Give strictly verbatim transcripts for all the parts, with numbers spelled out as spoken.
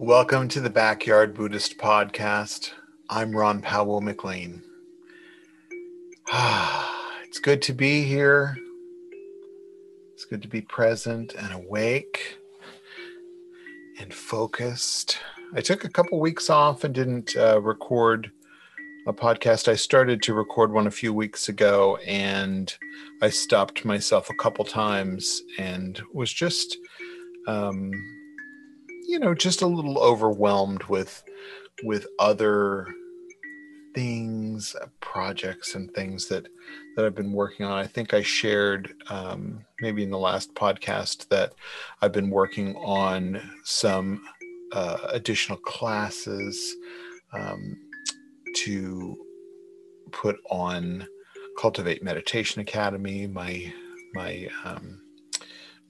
Welcome to the Backyard Buddhist Podcast. I'm Ron Powell McLane. It's good to be here. It's good to be present and awake and focused. I took a couple weeks off and didn't uh, record a podcast. I started to record one a few weeks ago and I stopped myself a couple times and was just, um, you know, just a little overwhelmed with, with other things, projects and things that, that I've been working on. I think I shared um, maybe in the last podcast that I've been working on some uh, additional classes um, to put on Cultivate Meditation Academy, my my um,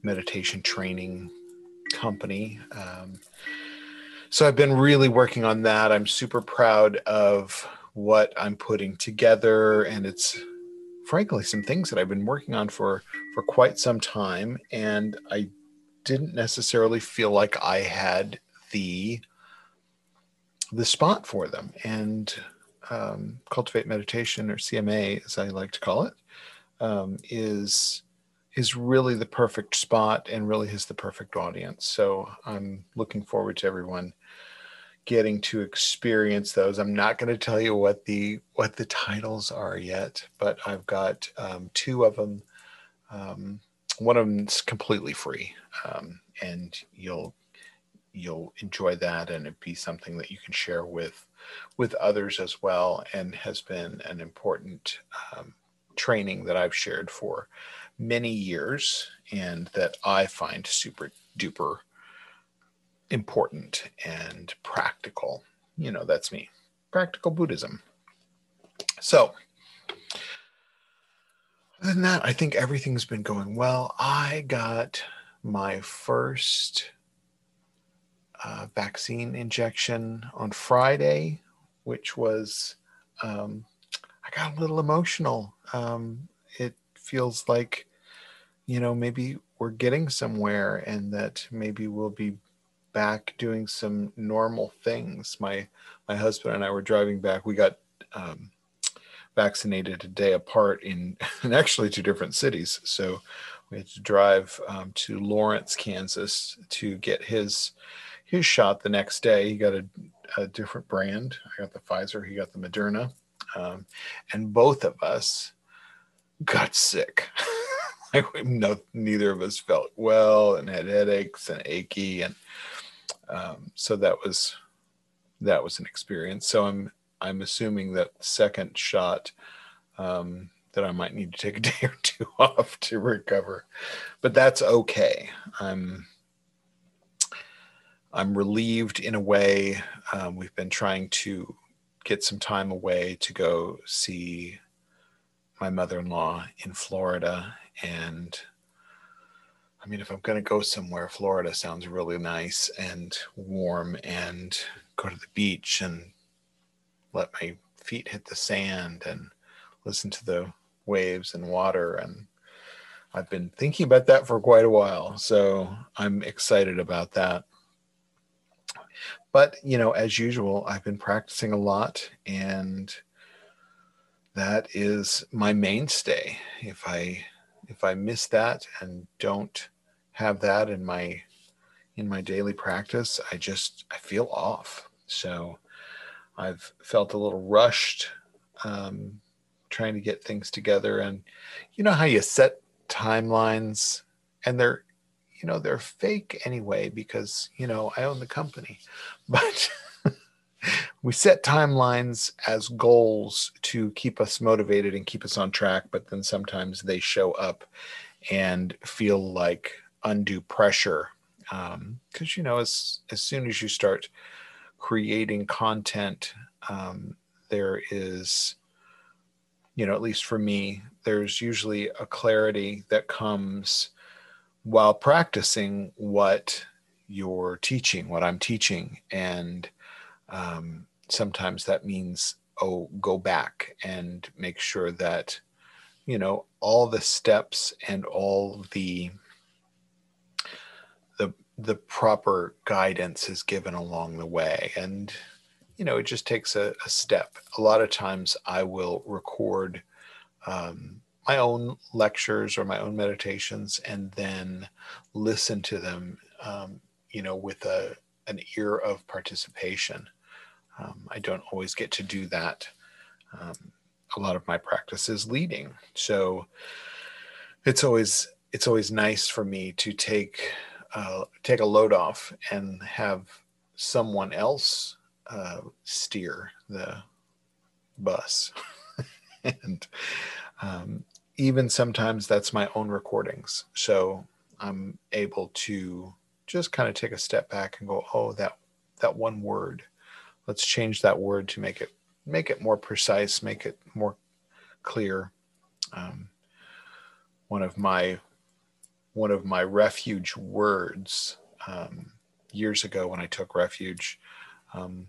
meditation training company. Um, so I've been really working on that. I'm super proud of what I'm putting together, and it's frankly some things that I've been working on for for quite some time, and I didn't necessarily feel like I had the the spot for them. And um, Cultivate Meditation, or C M A, as I like to call it, um, is is really the perfect spot and really is the perfect audience. So I'm looking forward to everyone getting to experience those. I'm not going to tell you what the what the titles are yet, but I've got um, two of them. Um, one of them's completely free, um, and you'll. you'll enjoy that, and it'd be something that you can share with with others as well, and has been an important um, training that I've shared for many years and that I find super duper important and practical. You know, that's me. Practical Buddhism. So other than that, I think everything's been going well. I got my first Uh, vaccine injection on Friday, which was, um, I got a little emotional. Um, it feels like, you know, maybe we're getting somewhere and that maybe we'll be back doing some normal things. My, my husband and I were driving back. We got um, vaccinated a day apart in, in actually two different cities. So we had to drive um, to Lawrence, Kansas to get his His shot the next day. He got a, a different brand. I got the Pfizer, he got the Moderna. Um, and both of us got sick. I, no, neither of us felt well and had headaches and achy. And um, so that was that was an experience. So I'm I'm assuming that second shot um, that I might need to take a day or two off to recover. But that's okay. I'm I'm relieved in a way. Um, we've been trying to get some time away to go see my mother-in-law in Florida. And I mean, if I'm going to go somewhere, Florida sounds really nice and warm, and go to the beach and let my feet hit the sand and listen to the waves and water. And I've been thinking about that for quite a while. So I'm excited about that. But, you know, as usual, I've been practicing a lot, and that is my mainstay. If I if I miss that and don't have that in my in my daily practice, I just I feel off. So I've felt a little rushed um, trying to get things together. And you know how you set timelines, and they're you know, they're fake anyway, because, you know, I own the company, but we set timelines as goals to keep us motivated and keep us on track. But then sometimes they show up and feel like undue pressure. Um, 'cause you know, as, as soon as you start creating content, um, there is, you know, at least for me, there's usually a clarity that comes while practicing what you're teaching, what I'm teaching. And um, sometimes that means, oh, go back and make sure that, you know, all the steps and all the, the the proper guidance is given along the way. And, you know, it just takes a, a step. A lot of times I will record um, my own lectures or my own meditations and then listen to them, um, you know, with a an ear of participation. Um, I don't always get to do that. Um, a lot of my practice is leading. So it's always it's always nice for me to take uh, take a load off and have someone else uh, steer the bus. And um, even sometimes that's my own recordings. So I'm able to just kind of take a step back and go, oh, that that one word. Let's change that word to make it make it more precise, make it more clear. Um, one of my one of my refuge words um, years ago when I took refuge um,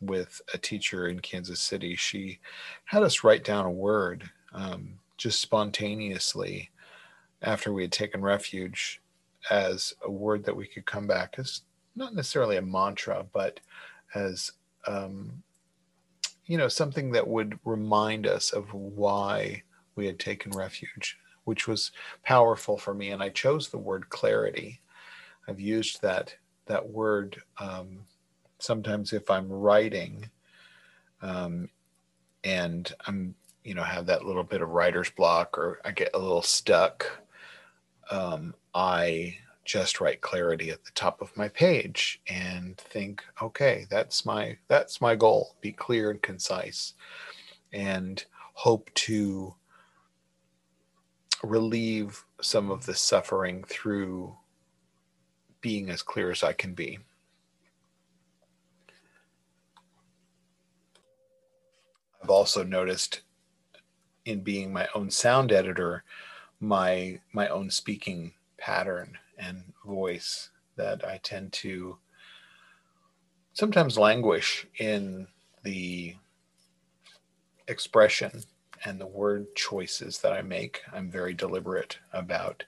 with a teacher in Kansas City, she had us write down a word um, just spontaneously after we had taken refuge as a word that we could come back as not necessarily a mantra, but as um, you know, something that would remind us of why we had taken refuge, which was powerful for me. And I chose the word clarity. I've used that that word um, sometimes if I'm writing, um, and I'm you know have that little bit of writer's block, or I get a little stuck. Um, I just write clarity at the top of my page and think, okay, that's my, that's my goal. Be clear and concise, and hope to relieve some of the suffering through being as clear as I can be. I've also noticed in being my own sound editor, my, my own speaking pattern and voice, that I tend to sometimes languish in the expression and the word choices that I make. I'm very deliberate about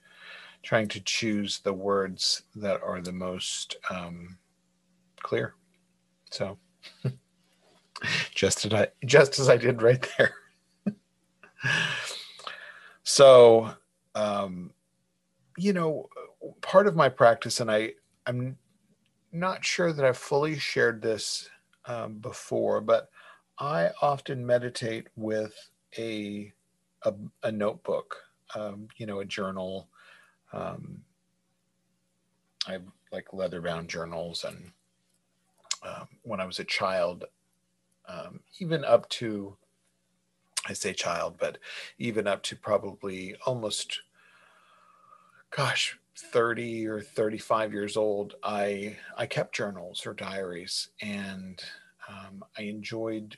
trying to choose the words that are the most um, clear. So just as I, just as I did right there. So, um, you know, part of my practice, and I, I'm not sure that I've fully shared this um, before, but I often meditate with a a, a notebook, um, you know, a journal. Um, I like leather-bound journals, and um, when I was a child, um, even up to, I say child, but even up to probably almost, gosh, thirty or thirty-five years old, I I kept journals or diaries, and um, I enjoyed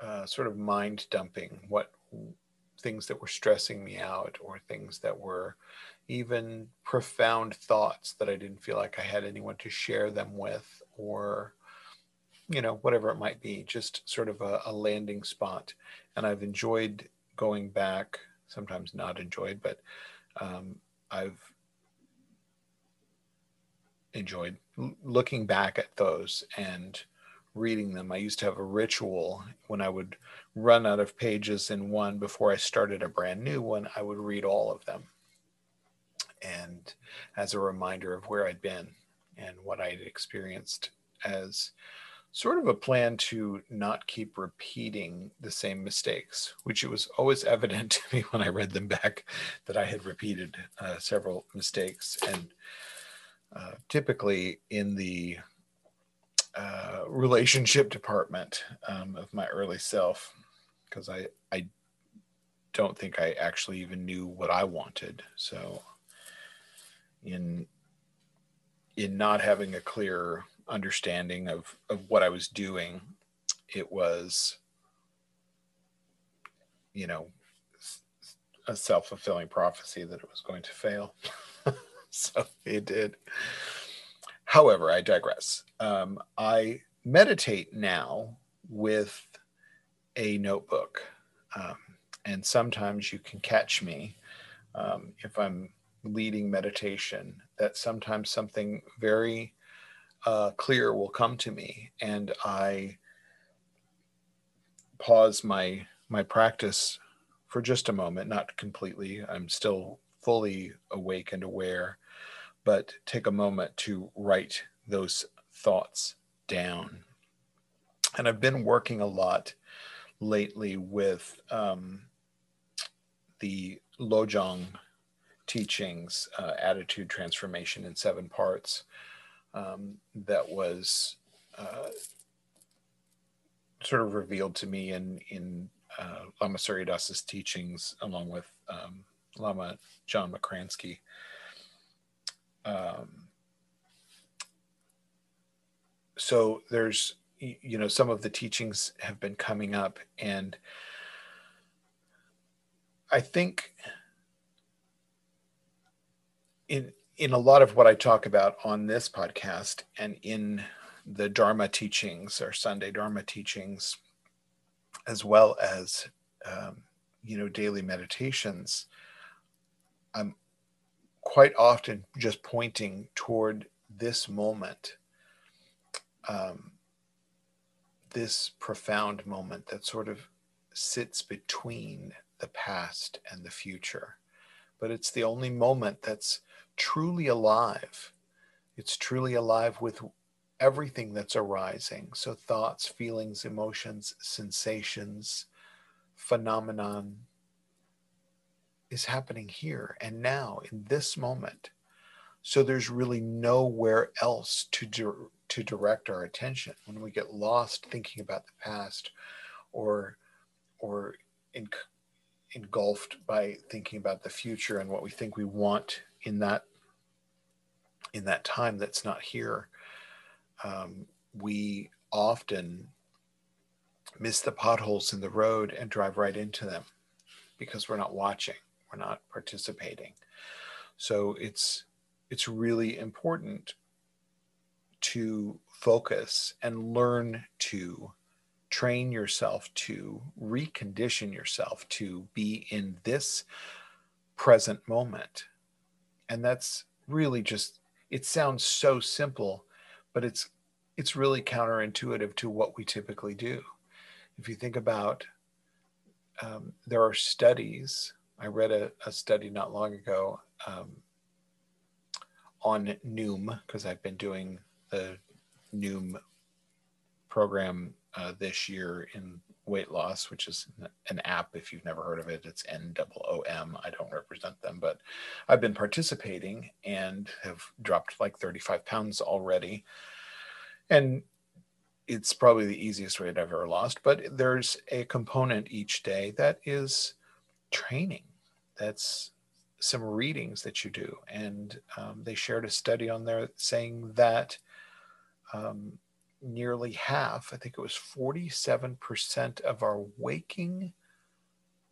uh, sort of mind dumping what things that were stressing me out, or things that were even profound thoughts that I didn't feel like I had anyone to share them with, or, you know, whatever it might be, just sort of a, a landing spot. And I've enjoyed going back, sometimes not enjoyed, but um, I've enjoyed looking back at those and reading them. I used to have a ritual when I would run out of pages in one before I started a brand new one, I would read all of them. And as a reminder of where I'd been and what I had experienced, as sort of a plan to not keep repeating the same mistakes, which it was always evident to me when I read them back that I had repeated uh, several mistakes. And uh, typically in the uh, relationship department um, of my early self, because I, I don't think I actually even knew what I wanted. So in, in not having a clear understanding of, of what I was doing, it was, you know, a self-fulfilling prophecy that it was going to fail. So it did. However, I digress. Um, I meditate now with a notebook. Um, and sometimes you can catch me um, if I'm leading meditation that sometimes something very uh, clear will come to me, and I pause my my practice for just a moment, not completely. I'm still fully awake and aware, but take a moment to write those thoughts down. And I've been working a lot lately with um, the Lojong teachings, uh, attitude transformation in seven parts, um, that was uh, sort of revealed to me in, in uh, Lama Surya Das's teachings, along with um, Lama John McCransky. Um, so there's, you know, some of the teachings have been coming up, and I think in in a lot of what I talk about on this podcast and in the Dharma teachings or Sunday Dharma teachings, as well as, um, you know, daily meditations, I'm quite often just pointing toward this moment, um, this profound moment that sort of sits between the past and the future. But it's the only moment that's truly alive. It's truly alive with everything that's arising. So thoughts, feelings, emotions, sensations, phenomenon is happening here and now in this moment. So there's really nowhere else to di- to direct our attention. When we get lost thinking about the past, or or in engulfed by thinking about the future and what we think we want in that in that time that's not here, um, we often miss the potholes in the road and drive right into them because we're not watching, we're not participating. So it's it's really important to focus and learn to train yourself, to recondition yourself to be in this present moment. And that's really just, it sounds so simple, but it's it's really counterintuitive to what we typically do. If you think about, um, there are studies, I read a, a study not long ago um, on Noom, because I've been doing the Noom program Uh, this year in weight loss, which is an app. If you've never heard of it, it's N O O M. I don't represent them, but I've been participating and have dropped like thirty-five pounds already. And it's probably the easiest weight I've ever lost, but there's a component each day that is training. That's some readings that you do. And um, they shared a study on there saying that um, nearly half, I think it was forty-seven percent of our waking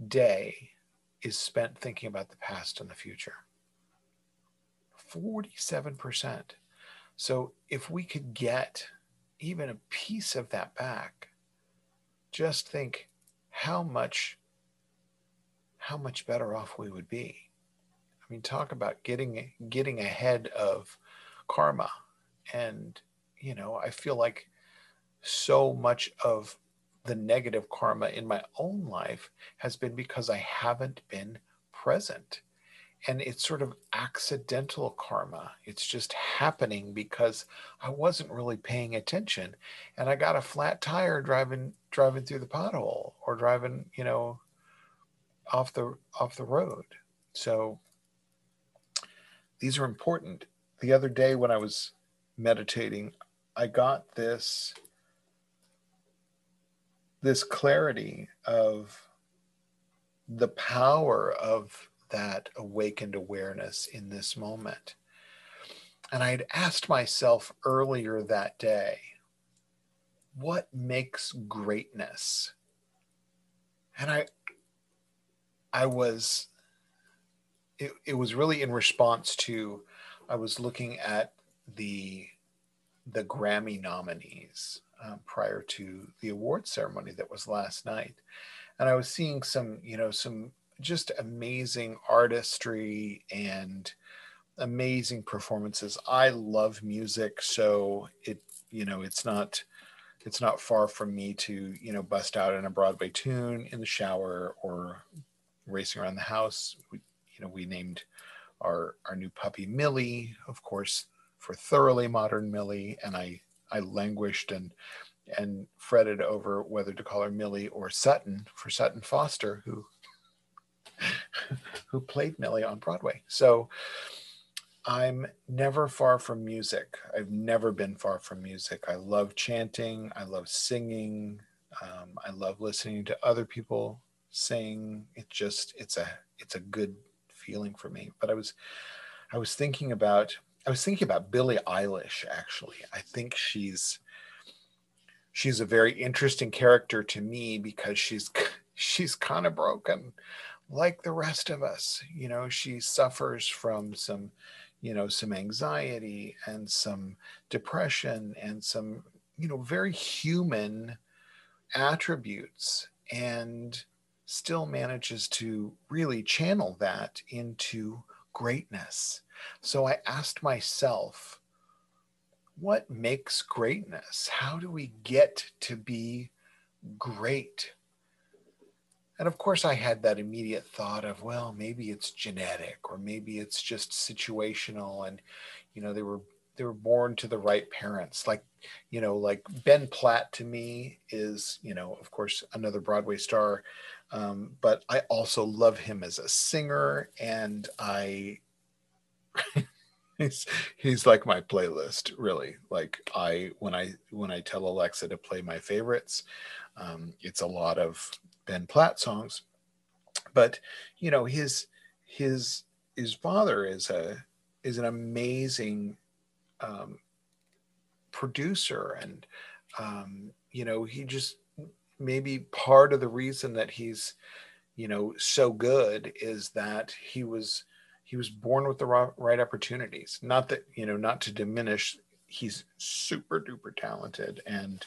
day is spent thinking about the past and the future. forty-seven percent. So if we could get even a piece of that back, just think how much, how much better off we would be. I mean, talk about getting, getting ahead of karma. And you know, I feel like so much of the negative karma in my own life has been because I haven't been present. And it's sort of accidental karma. It's just happening because I wasn't really paying attention. And I got a flat tire driving driving through the pothole, or driving, you know, off the off the road. So these are important. The other day when I was meditating, I got this, this clarity of the power of that awakened awareness in this moment. And I had asked myself earlier that day, what makes greatness? And I, I was, it, it was really in response to, I was looking at the the Grammy nominees um, prior to the award ceremony that was last night. And I was seeing some, you know, some just amazing artistry and amazing performances. I love music, so it, you know, it's not, it's not far from me to, you know, bust out in a Broadway tune in the shower or racing around the house. We, you know, we named our, our new puppy Millie, of course, for Thoroughly Modern Millie. And I, I languished and, and fretted over whether to call her Millie or Sutton for Sutton Foster, who, who played Millie on Broadway. So I'm never far from music. I've never been far from music. I love chanting. I love singing. Um, I love listening to other people sing. It just, it's a, it's a good feeling for me. But I was, I was thinking about, I was thinking about Billie Eilish, actually. I think she's, she's a very interesting character to me because she's, she's kind of broken like the rest of us. You know, she suffers from some, you know, some anxiety and some depression and some, you know, very human attributes, and still manages to really channel that into greatness. So I asked myself, what makes greatness? How do we get to be great? And of course, I had that immediate thought of, well, maybe it's genetic, or maybe it's just situational. And, you know, they were they were born to the right parents. Like, you know, like Ben Platt to me is, you know, of course, another Broadway star. Um, but I also love him as a singer. And I, he's, he's like my playlist, really. Like I, when I, when I tell Alexa to play my favorites, um, it's a lot of Ben Platt songs. But you know, his his his father is a is an amazing um, producer, and um, you know, he just, maybe part of the reason that he's, you know, so good is that he was he was born with the right opportunities. Not that, you know, not to diminish, he's super duper talented, and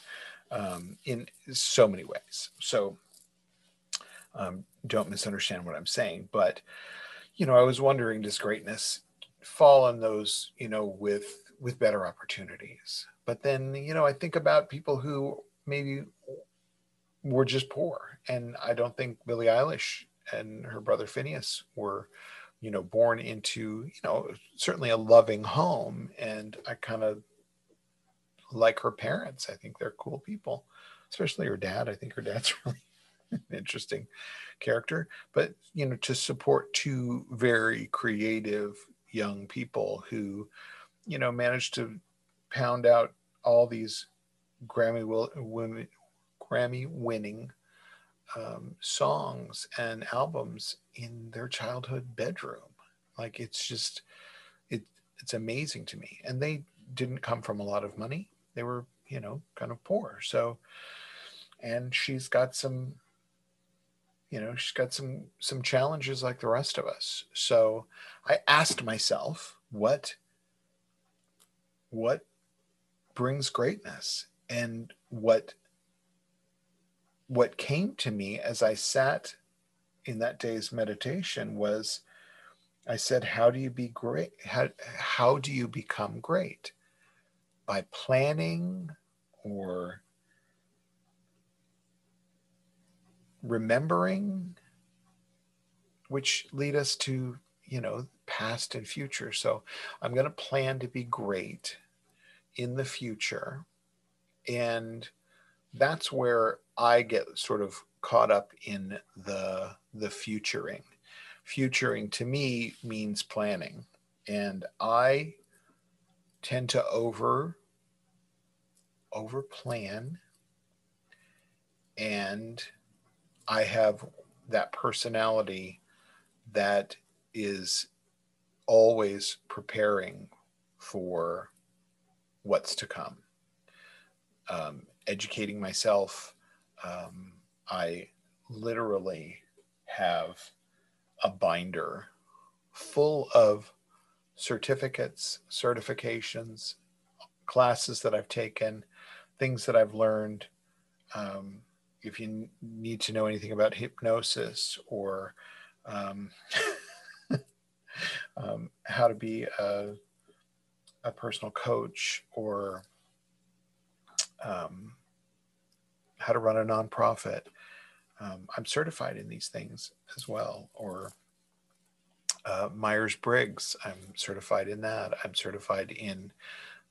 um, in so many ways. So. Um, don't misunderstand what I'm saying, but, you know, I was wondering, does greatness fall on those, you know, with, with better opportunities? But then, you know, I think about people who maybe were just poor, and I don't think Billie Eilish and her brother Phineas were, you know, born into, you know, certainly a loving home. And I kind of like her parents. I think they're cool people, especially her dad. I think her dad's really interesting character. But you know, to support two very creative young people who, you know, managed to pound out all these Grammy will, women, Grammy winning um, songs and albums in their childhood bedroom, like it's just it it's amazing to me. And they didn't come from a lot of money; they were, you know, kind of poor. So, and she's got some. You know, she's got some some challenges like the rest of us. So I asked myself, what what brings greatness? And what what came to me as I sat in that day's meditation was, I said, how do you be great? How how do you become great? By planning, or remembering, which lead us to, you know, past and future. So I'm going to plan to be great in the future. And that's where I get sort of caught up in the, the futuring. Futuring to me means planning. And I tend to over, over plan, and I have that personality that is always preparing for what's to come. Um, educating myself, um, I literally have a binder full of certificates, certifications, classes that I've taken, things that I've learned. Um, If you need to know anything about hypnosis or um, um, how to be a, a personal coach, or um, how to run a nonprofit. Um, I'm certified in these things as well, or uh, Myers-Briggs, I'm certified in that. I'm certified in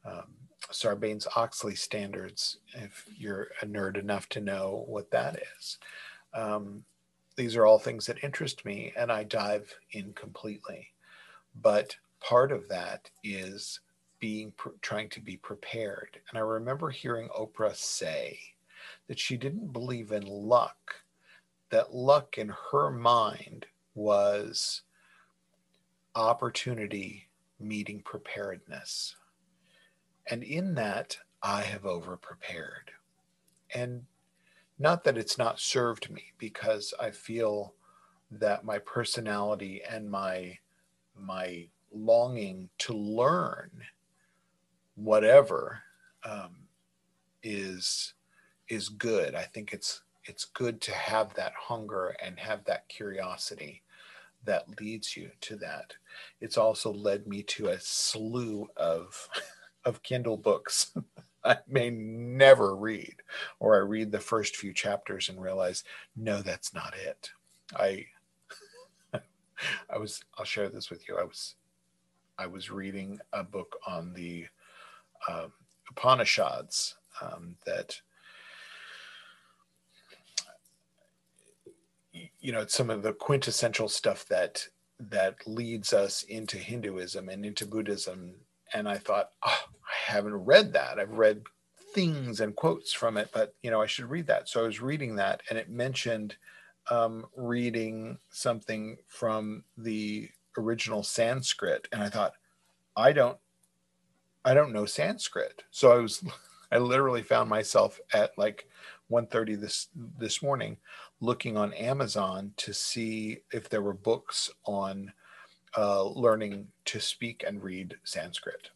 um, Sarbanes-Oxley standards, if you're a nerd enough to know what that is. Um, these are all things that interest me, and I dive in completely. But part of that is being trying to be prepared. And I remember hearing Oprah say that she didn't believe in luck, that luck in her mind was opportunity meeting preparedness. And in that, I have overprepared. And not that it's not served me, because I feel that my personality and my my longing to learn whatever um, is is good. I think it's it's good to have that hunger and have that curiosity that leads you to that. It's also led me to a slew of of Kindle books I may never read, or I read the first few chapters and realize, no, that's not it. I, I was, I'll share this with you. I was, I was reading a book on the um, Upanishads um, that, you know, it's some of the quintessential stuff that, that leads us into Hinduism and into Buddhism. And I thought, oh, I haven't read that. I've read things and quotes from it, but, you know, I should read that. So I was reading that, and it mentioned um, reading something from the original Sanskrit. And I thought, I don't, I don't know Sanskrit. So I was, I literally found myself at like one thirty this, this morning looking on Amazon to see if there were books on Uh, learning to speak and read Sanskrit.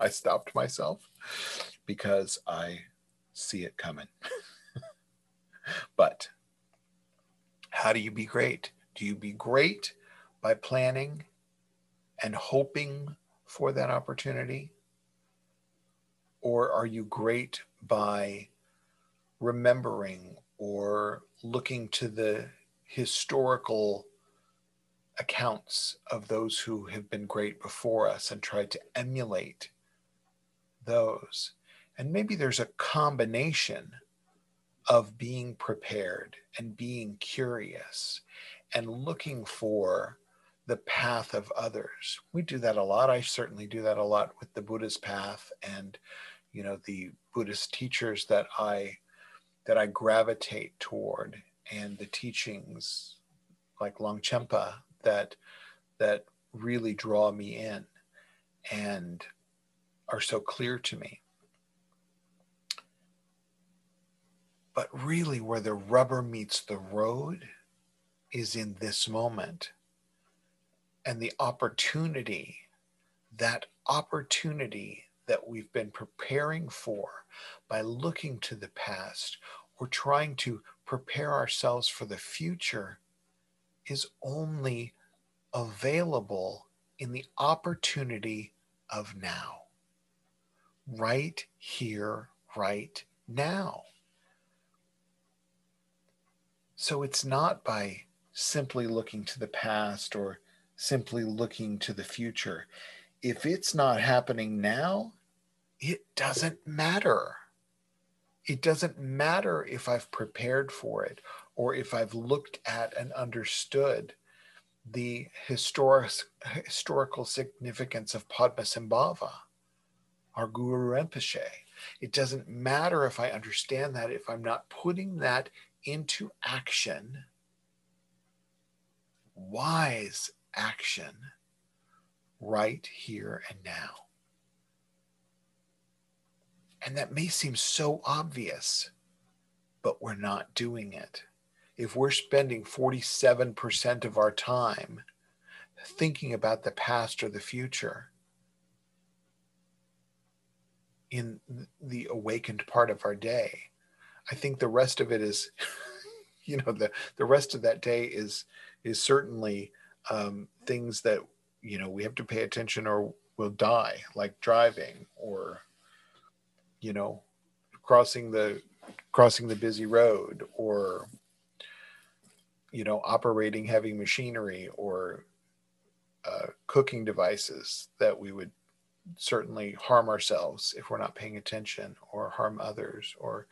I stopped myself because I see it coming. But how do you be great? Do you be great by planning and hoping for that opportunity? Or are you great by remembering or looking to the historical accounts of those who have been great before us and tried to emulate those? And maybe there's a combination of being prepared and being curious and looking for the path of others. We do that a lot. I certainly do that a lot with the Buddha's path and, you know, the Buddhist teachers that I that I gravitate toward, and the teachings like Longchenpa that that really draw me in and are so clear to me. But really where the rubber meets the road is in this moment. And the opportunity, that opportunity that we've been preparing for by looking to the past or trying to prepare ourselves for the future, is only available in the opportunity of now. Right here, right now. So it's not by simply looking to the past or simply looking to the future. If it's not happening now, it doesn't matter. It doesn't matter if I've prepared for it, or if I've looked at and understood the historic, historical significance of Padmasambhava, our Guru Rinpoche. It doesn't matter if I understand that, if I'm not putting that into action, wise action, right here and now. And that may seem so obvious, but we're not doing it. If we're spending forty-seven percent of our time thinking about the past or the future, in the awakened part of our day, I think the rest of it is, you know, the, the rest of that day is, is certainly um, things that, you know, we have to pay attention or we'll die, like driving or, you know, crossing the crossing the busy road, or, you know, operating heavy machinery or uh, cooking devices, that we would certainly harm ourselves if we're not paying attention, or harm others, or,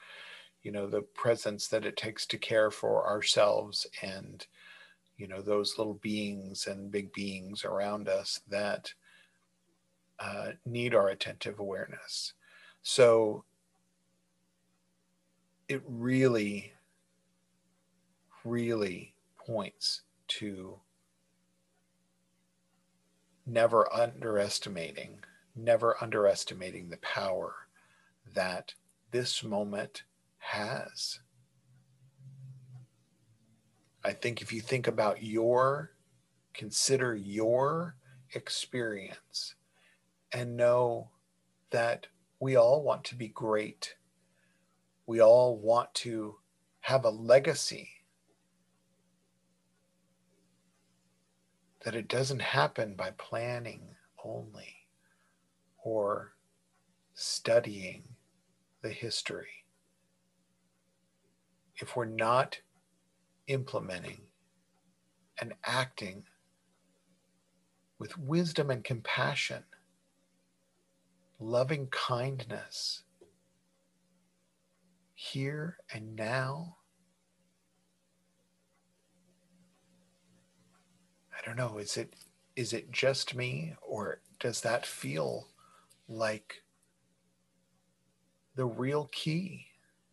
you know, the presence that it takes to care for ourselves and, you know, those little beings and big beings around us that uh, need our attentive awareness. So it really, really points to never underestimating, never underestimating the power that this moment has. I think if you think about your, consider your experience and know that we all want to be great. We all want to have a legacy. That it doesn't happen by planning only or studying the history. If we're not implementing and acting with wisdom and compassion, loving kindness, here and now, I don't know, is it is it just me, or does that feel like the real key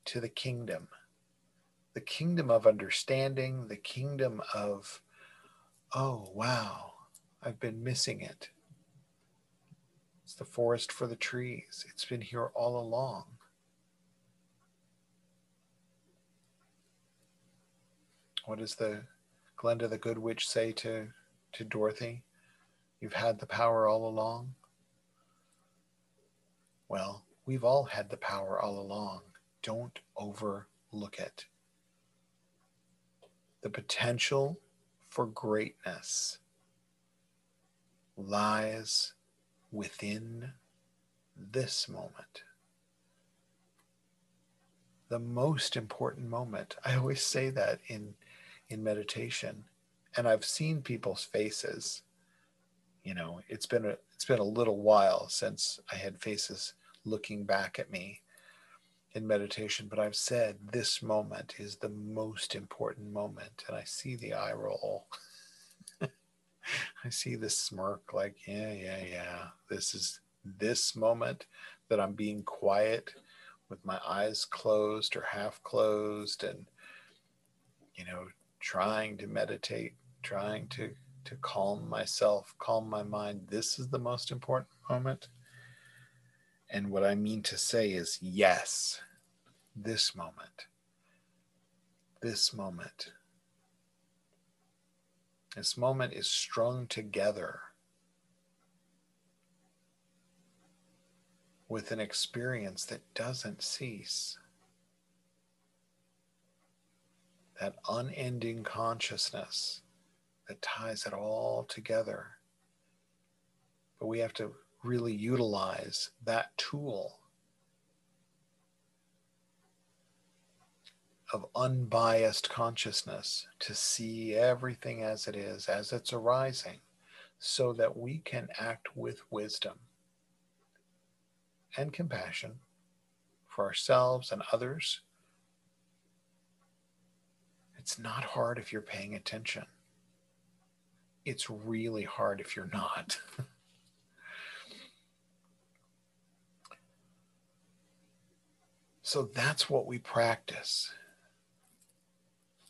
to the kingdom? The kingdom of understanding, the kingdom of, oh, wow, I've been missing it. It's the forest for the trees. It's been here all along. What does the Glenda the Good Witch say to, to Dorothy? You've had the power all along. Well, we've all had the power all along. Don't overlook it. The potential for greatness lies within this moment. The most important moment. I always say that in, in meditation, and I've seen people's faces. You know, it's been a, it's been a little while since I had faces looking back at me in meditation, but I've said this moment is the most important moment, and I see the eye roll. I see the smirk, like, yeah, yeah, yeah. This is this moment that I'm being quiet with my eyes closed or half closed, and, you know, trying to meditate, trying to, to calm myself, calm my mind. This is the most important moment. And what I mean to say is, yes, this moment, this moment, this moment is strung together with an experience that doesn't cease. That unending consciousness that ties it all together. But we have to really utilize that tool of unbiased consciousness to see everything as it is, as it's arising, so that we can act with wisdom and compassion for ourselves and others. It's not hard if you're paying attention. It's really hard if you're not. So that's what we practice.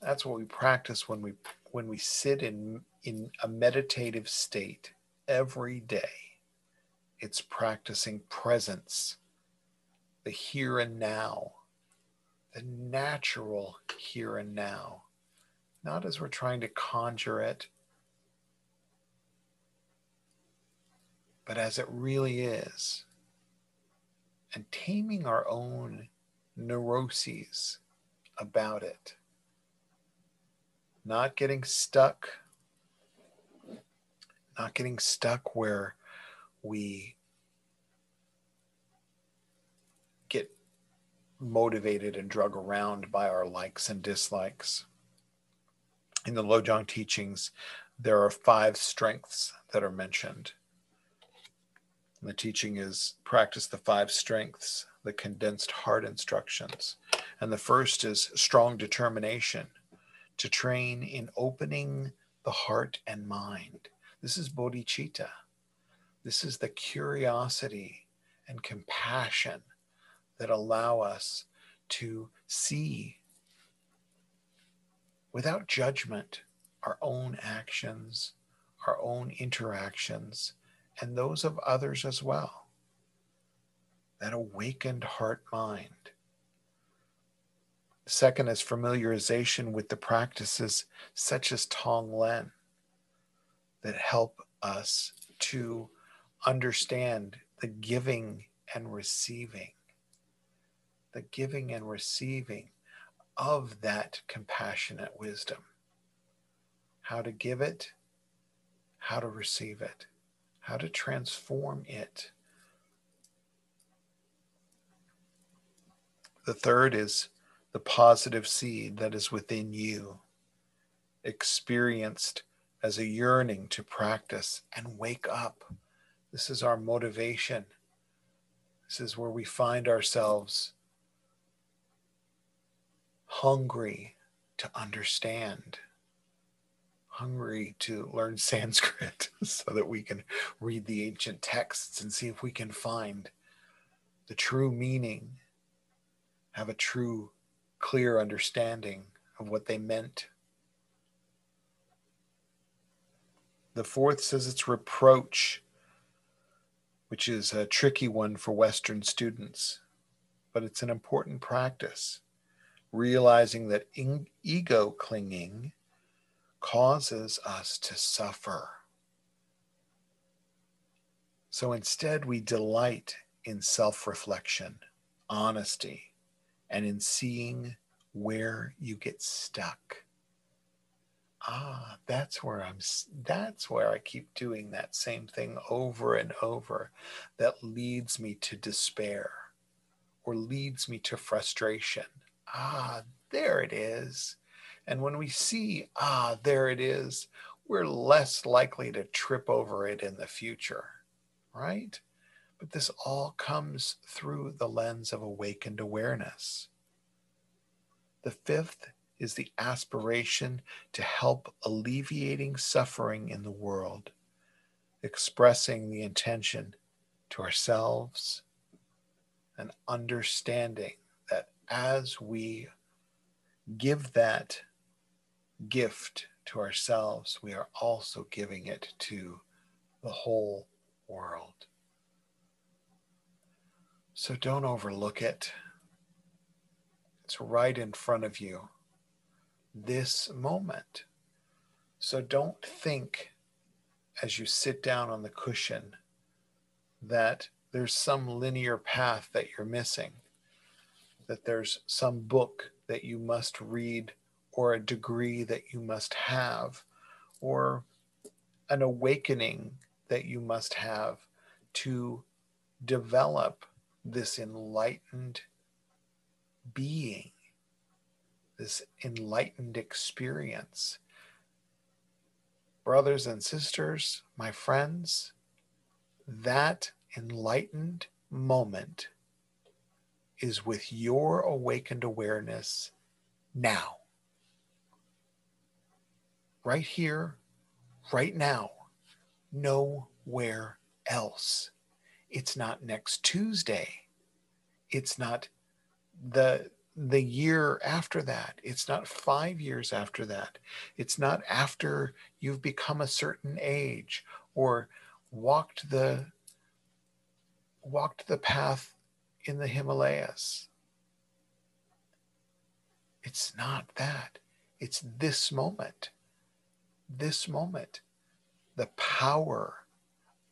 That's what we practice when we when we sit in, in a meditative state every day. It's practicing presence, the here and now, the natural here and now, not as we're trying to conjure it, but as it really is, and taming our own neuroses about it. Not getting stuck not getting stuck where we get motivated and drug around by our likes and dislikes. In the Lojong teachings, there are five strengths that are mentioned. And the teaching is practice the five strengths, the condensed heart instructions. And the first is strong determination to train in opening the heart and mind. This is bodhicitta. This is the curiosity and compassion that allow us to see without judgment our own actions, our own interactions, and those of others as well. That awakened heart-mind. Second is familiarization with the practices such as Tonglen that help us to understand the giving and receiving, the giving and receiving of that compassionate wisdom. How to give it, how to receive it, how to transform it. The third is the positive seed that is within you, experienced as a yearning to practice and wake up. This is our motivation. This is where we find ourselves hungry to understand, hungry to learn Sanskrit so that we can read the ancient texts and see if we can find the true meaning, have a true clear understanding of what they meant. The fourth says it's reproach, which is a tricky one for Western students, but it's an important practice, realizing that in- ego clinging causes us to suffer. So instead, we delight in self-reflection, honesty, and in seeing where you get stuck. Ah, that's where I'm, that's where I keep doing that same thing over and over that leads me to despair or leads me to frustration. Ah, there it is. And when we see, ah, there it is, we're less likely to trip over it in the future, right? But this all comes through the lens of awakened awareness. The fifth is the aspiration to help alleviating suffering in the world, expressing the intention to ourselves and understanding that as we give that gift to ourselves, we are also giving it to the whole world. So don't overlook it. It's right in front of you, this moment. So don't think as you sit down on the cushion that there's some linear path that you're missing, that there's some book that you must read or a degree that you must have or an awakening that you must have to develop this enlightened being, this enlightened experience. Brothers and sisters, my friends, that enlightened moment is with your awakened awareness now. Right here, right now, nowhere else. It's not next Tuesday. It's not the the year after that. It's not five years after that. It's not after you've become a certain age or walked the walked the path in the Himalayas. It's not that. It's this moment. This moment. The power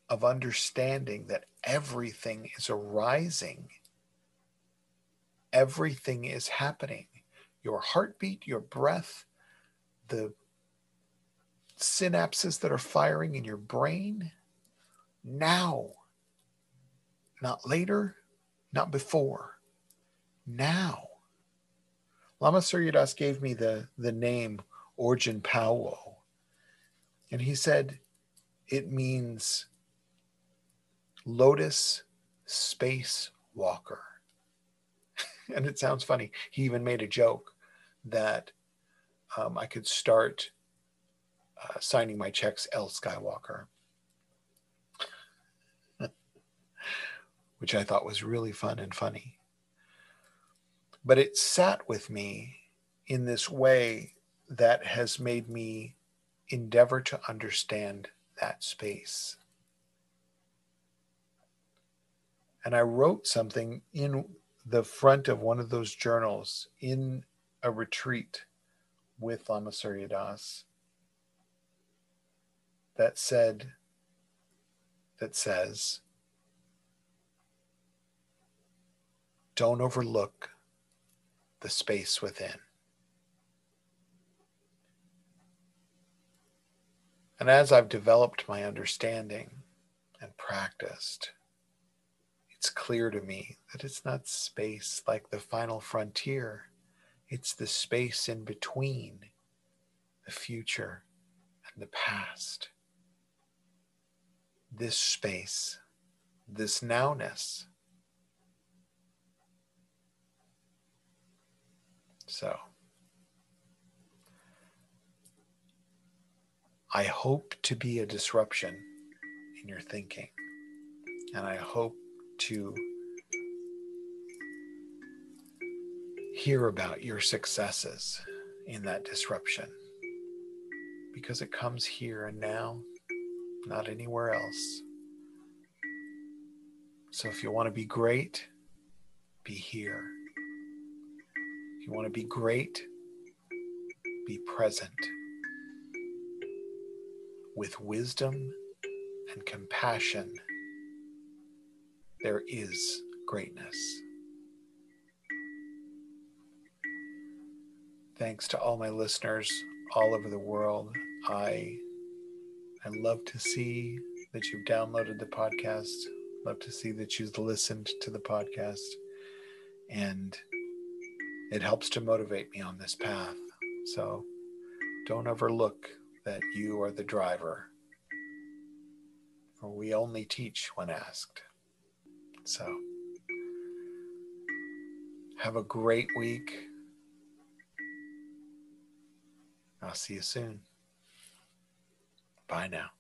of understanding that everything is arising. Everything is happening. Your heartbeat, your breath, the synapses that are firing in your brain now, not later, not before, now. Lama Surya Das gave me the, the name Orjan Paolo, and he said it means lotus space walker. And it sounds funny. He even made a joke that um, I could start uh, signing my checks L Skywalker, which I thought was really fun and funny. But it sat with me in this way that has made me endeavor to understand that space. And I wrote something in the front of one of those journals in a retreat with Lama Surya Das that said, that says, don't overlook the space within. And as I've developed my understanding and practiced, it's clear to me that it's not space like the final frontier. It's the space in between the future and the past. This space, this nowness. So, I hope to be a disruption in your thinking, and I hope to hear about your successes in that disruption, because it comes here and now, not anywhere else. So if you want to be great, be here. If you want to be great, be present with wisdom and compassion. There is greatness. Thanks to all my listeners all over the world. I I love to see that you've downloaded the podcast. Love to see that you've listened to the podcast. And it helps to motivate me on this path. So don't overlook that you are the driver. For we only teach when asked. So, have a great week. I'll see you soon. Bye now.